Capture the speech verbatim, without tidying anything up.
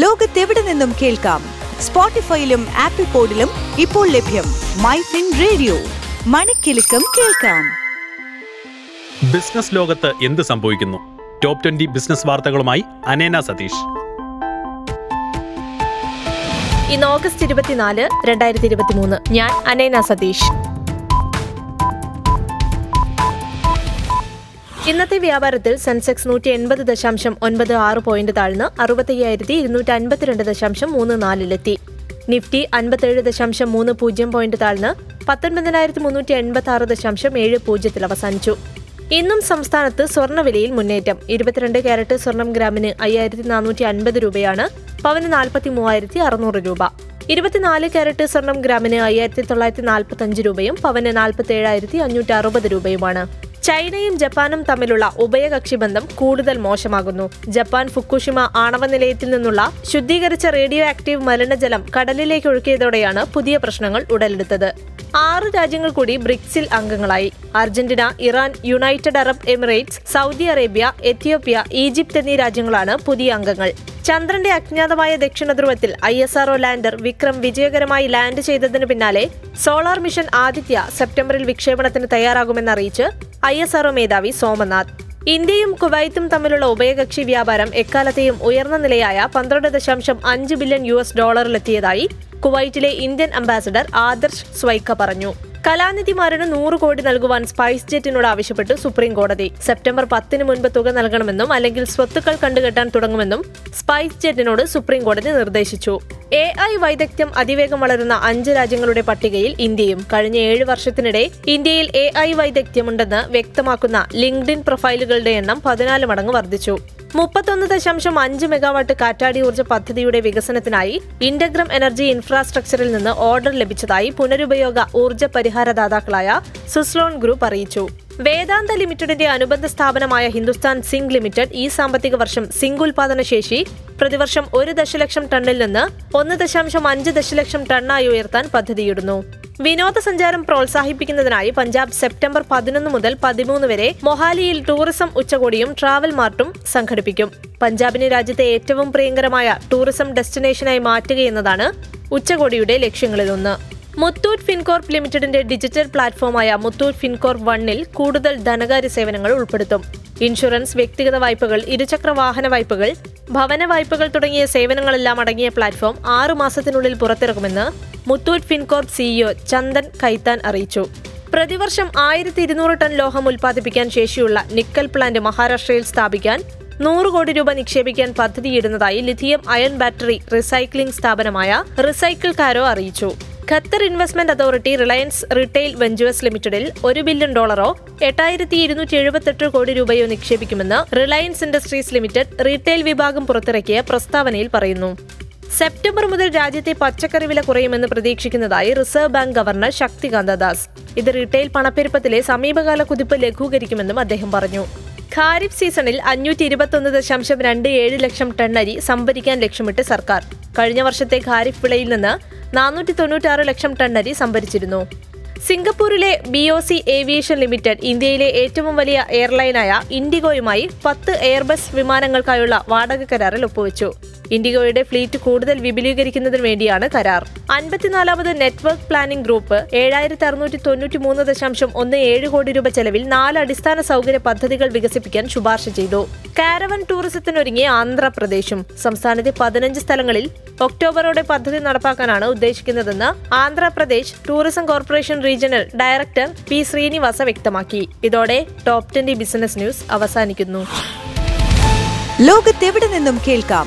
ലോകത്തെവിടെ നിന്നും കേൾക്കാം. സ്പോട്ടിഫൈയിലും ആപ്പിൾ പോഡിലും ഇപ്പോൾ ലഭ്യം. മൈ ഫിൻ റേഡിയോ, മണി കിലുക്കം കേൾക്കാം. ബിസിനസ് ലോകത്ത് എന്ത് സംഭവിക്കുന്നു? ടോപ് ട്വന്റി ബിസിനസ് വാർത്തകളുമായി അനേന സതീഷ്. ഇന്ന് ഓഗസ്റ്റ് ഇരുപത്തിനാല് രണ്ടായിരത്തി ഇരുപത്തി മൂന്ന്. ഞാൻ അനേന സതീഷ്. ഇന്നത്തെ വ്യാപാരത്തിൽ സെൻസെക്സ് നൂറ്റി എൺപത് ദശാംശം ഒൻപത് ആറ് പോയിന്റ് താഴ്ന്ന് അറുപത്തയ്യായിരത്തി ഇരുന്നൂറ്റി അൻപത്തിരണ്ട് ദശാംശം മൂന്ന് നാലിലെത്തി. നിഫ്റ്റി അൻപത്തേഴ് ദശാംശം മൂന്ന് പൂജ്യം പോയിന്റ് താഴ്ന്ന് പത്തൊൻപതിനായിരത്തി മുന്നൂറ്റി എൺപത്തി ആറ് ദശാംശം ഏഴ് പൂജ്യത്തിൽ അവസാനിച്ചു. ഇന്നും സംസ്ഥാനത്ത് സ്വർണ്ണവിലയിൽ മുന്നേറ്റം. ഇരുപത്തിരണ്ട് ക്യാരറ്റ് സ്വർണം ഗ്രാമിന് അയ്യായിരത്തി നാനൂറ്റി അൻപത് രൂപയാണ്. പവന് നാൽപ്പത്തി മൂവായിരത്തി അറുന്നൂറ് രൂപ. ഇരുപത്തിനാല് ക്യാരറ്റ് സ്വർണം ഗ്രാമിന് അയ്യായിരത്തി തൊള്ളായിരത്തി നാൽപ്പത്തി അഞ്ച് രൂപയും പവന് നാൽപ്പത്തി ഏഴായിരത്തി അഞ്ഞൂറ്റി അറുപത് രൂപയുമാണ്. ചൈനയും ജപ്പാനും തമ്മിലുള്ള ഉഭയകക്ഷി ബന്ധം കൂടുതൽ മോശമാകുന്നു. ജപ്പാൻ ഫുക്കുഷിമ ആണവ നിലയത്തിൽ നിന്നുള്ള ശുദ്ധീകരിച്ച റേഡിയോ ആക്റ്റീവ് മലിനജലം കടലിലേക്ക് ഒഴുക്കിയതോടെയാണ് പുതിയ പ്രശ്നങ്ങൾ ഉടലെടുത്തത്. ആറ് രാജ്യങ്ങൾ കൂടി ബ്രിക്സിൽ അംഗങ്ങളായി. Argentina, Iran, United Arab Emirates, Saudi Arabia, Ethiopia, Egypt എന്നീ രാജ്യങ്ങളാണ് പുതിയ അംഗങ്ങൾ. ചന്ദ്രന്റെ അജ്ഞാതമായ ദക്ഷിണ ധ്രുവത്തിൽ I S R O lander Vikram വിജയകരമായി ലാൻഡ് ചെയ്തതിന് പിന്നാലെ സോളാർ മിഷൻ ആദിത്യ സെപ്റ്റംബറിൽ വിക്ഷേപണത്തിന് തയ്യാറാകുമെന്നറിയിച്ച് ഐ എസ് ആർ ഒ മേധാവി സോമനാഥ്. ഇന്ത്യയും കുവൈത്തും തമ്മിലുള്ള ഉഭയകക്ഷി വ്യാപാരം എക്കാലത്തെയും ഉയർന്ന നിലയായ പന്ത്രണ്ട് ദശാംശം അഞ്ച് ബില്യൺ യു എസ് ഡോളറിലെത്തിയതായി കുവൈറ്റിലെ ഇന്ത്യൻ അംബാസഡർ ആദർശ് സ്വൈക പറഞ്ഞു. കലാനിധിമാരന് നൂറ് കോടി നൽകുവാൻ സ്പൈസ് ജെറ്റിനോട് ആവശ്യപ്പെട്ട് സുപ്രീം കോടതി. സെപ്റ്റംബർ പത്തിന് മുൻപ് തുക നൽകണമെന്നും അല്ലെങ്കിൽ സ്വത്തുക്കൾ കണ്ടുകെട്ടാൻ തുടങ്ങുമെന്നും സ്പൈസ് ജെറ്റിനോട് സുപ്രീം കോടതി നിർദ്ദേശിച്ചു. എ ഐ വൈദഗ്ധ്യം അതിവേഗം വളരുന്ന അഞ്ച് രാജ്യങ്ങളുടെ പട്ടികയിൽ ഇന്ത്യയും. കഴിഞ്ഞ ഏഴ് വർഷത്തിനിടെ ഇന്ത്യയിൽ എ ഐ വൈദഗ്ധ്യമുണ്ടെന്ന് വ്യക്തമാക്കുന്ന ലിങ്ക്ഡിൻ പ്രൊഫൈലുകളുടെ എണ്ണം പതിനാല് മടങ്ങ് വർദ്ധിച്ചു. മുപ്പത്തൊന്ന് ദശാംശം അഞ്ച് മെഗാവാട്ട് കാറ്റാടി ഊർജ്ജ പദ്ധതിയുടെ വികസനത്തിനായി ഇൻഡഗ്രം എനർജി ഇൻഫ്രാസ്ട്രക്ചറിൽ നിന്ന് ഓർഡർ ലഭിച്ചതായി പുനരുപയോഗ ഊർജ്ജ പരിഹാരദാതാക്കളായ സുസ്ലോൺ ഗ്രൂപ്പ് അറിയിച്ചു. വേദാന്ത ലിമിറ്റഡിന്റെ അനുബന്ധ സ്ഥാപനമായ ഹിന്ദുസ്ഥാൻ സിങ്ക് ലിമിറ്റഡ് ഈ സാമ്പത്തിക വർഷം സിങ്ക് ഉൽപാദനശേഷി പ്രതിവർഷം ഒരു ദശലക്ഷം ടണ്ണിൽ നിന്ന് ഒന്ന് ദശാംശം അഞ്ച് ദശലക്ഷം ടണ്ണായി ഉയർത്താൻ പദ്ധതിയിടുന്നു. വിനോദസഞ്ചാരം പ്രോത്സാഹിപ്പിക്കുന്നതിനായി പഞ്ചാബ് സെപ്റ്റംബർ പതിനൊന്ന് മുതൽ പതിമൂന്ന് വരെ മൊഹാലിയിൽ ടൂറിസം ഉച്ചകോടിയും ട്രാവൽ മാർട്ടും സംഘടിപ്പിക്കും. പഞ്ചാബിന് രാജ്യത്തെ ഏറ്റവും പ്രിയങ്കരമായ ടൂറിസം ഡെസ്റ്റിനേഷനായി മാറ്റുകയെന്നതാണ് ഉച്ചകോടിയുടെ ലക്ഷ്യങ്ങളിലൊന്ന്. മുത്തൂറ്റ് ഫിൻകോർപ്പ് ലിമിറ്റഡിന്റെ ഡിജിറ്റൽ പ്ലാറ്റ്ഫോമായ മുത്തൂറ്റ് ഫിൻകോർപ്പ് വണ്ണിൽ കൂടുതൽ ധനകാര്യ സേവനങ്ങൾ ഉൾപ്പെടുത്തും. ഇൻഷുറൻസ്, വ്യക്തിഗത വായ്പകൾ, ഇരുചക്ര വാഹന വായ്പകൾ, ഭവന വായ്പകൾ തുടങ്ങിയ സേവനങ്ങളെല്ലാം അടങ്ങിയ പ്ലാറ്റ്ഫോം ആറു മാസത്തിനുള്ളിൽ പുറത്തിറക്കുമെന്ന് മുത്തൂറ്റ് ഫിൻകോർപ്പ് സിഇഒ ചന്ദൻ കൈത്താൻ അറിയിച്ചു. പ്രതിവർഷം ആയിരത്തി ഇരുന്നൂറ് ടൺ ലോഹം ഉൽപ്പാദിപ്പിക്കാൻ ശേഷിയുള്ള നിക്കൽ പ്ലാന്റ് മഹാരാഷ്ട്രയിൽ സ്ഥാപിക്കാൻ നൂറ് കോടി രൂപ നിക്ഷേപിക്കാൻ പദ്ധതിയിടുന്നതായി ലിഥിയം അയൺ ബാറ്ററി റീസൈക്ലിംഗ് സ്ഥാപനമായ റിസൈക്കിൾ ടാരോ അറിയിച്ചു. Qatar investment authority Reliance retail ventures ലിമിറ്റഡിൽ ഒരു ബില്യൺ ഡോളറോ എട്ടായിരത്തി ഇരുന്നൂറ്റി എഴുപത്തെട്ട് കോടി രൂപയോ നിക്ഷേപിക്കുമെന്ന് റിലയൻസ് ഇൻഡസ്ട്രീസ് ലിമിറ്റഡ് റീറ്റെയിൽ വിഭാഗം പുറത്തിറക്കിയ പ്രസ്താവനയിൽ പറയുന്നു. സെപ്റ്റംബർ മുതൽ രാജ്യത്തെ പച്ചക്കറി വില കുറയുമെന്ന് പ്രതീക്ഷിക്കുന്നതായി reserve bank governor Shaktikanta Das. ഇത് റീറ്റെയിൽ പണപ്പെരുപ്പത്തിലെ സമീപകാല കുതിപ്പ് ലഘൂകരിക്കുമെന്നും അദ്ദേഹം പറഞ്ഞു. ഖാരിഫ് സീസണിൽ അഞ്ഞൂറ്റി ഇരുപത്തൊന്ന് ദശാംശം രണ്ട് ഏഴ് ലക്ഷം ടൺ അരി സംഭരിക്കാൻ ലക്ഷ്യമിട്ട് സർക്കാർ. കഴിഞ്ഞ വർഷത്തെ ഖാരിഫ് വിളയിൽ നിന്ന് നാനൂറ്റി തൊണ്ണൂറ്റാറ് ലക്ഷം ടൺ അരി സംഭരിച്ചിരുന്നു. സിംഗപ്പൂരിലെ B O C Aviation Limited ഇന്ത്യയിലെ ഏറ്റവും വലിയ എയർലൈനായ ഇൻഡിഗോയുമായി പത്ത് എയർബസ് വിമാനങ്ങൾക്കായുള്ള വാടക കരാറിൽ ഒപ്പുവെച്ചു. ഇൻഡിഗോയുടെ ഫ്ലീറ്റ് കൂടുതൽ വിപുലീകരിക്കുന്നതിന് വേണ്ടിയാണ് കരാർ. അൻപത്തിനാലാമത് നെറ്റ്വർക്ക് പ്ലാനിംഗ് ഗ്രൂപ്പ് ഏഴായിരത്തി അറുന്നൂറ്റി തൊണ്ണൂറ്റി മൂന്ന് ദശാംശം ഒന്ന് ഏഴ് കോടി രൂപ ചെലവിൽ നാല് അടിസ്ഥാന സൗകര്യ പദ്ധതികൾ വികസിപ്പിക്കാൻ ശുപാർശ ചെയ്തു. കാരവൻ ടൂറിസത്തിനൊരുങ്ങിയ ആന്ധ്രാപ്രദേശും. സംസ്ഥാനത്തെ പതിനഞ്ച് സ്ഥലങ്ങളിൽ ഒക്ടോബറോടെ പദ്ധതി നടപ്പാക്കാനാണ് ഉദ്ദേശിക്കുന്നതെന്ന് Andhra Pradesh tourism corporation regional director P Srinivasa വ്യക്തമാക്കി. ഇതോടെ ടോപ് ട്വന്റി ബിസിനസ് ന്യൂസ് അവസാനിക്കുന്നു. ലോകത്തെവിടെ നിന്നും കേൾക്കാം.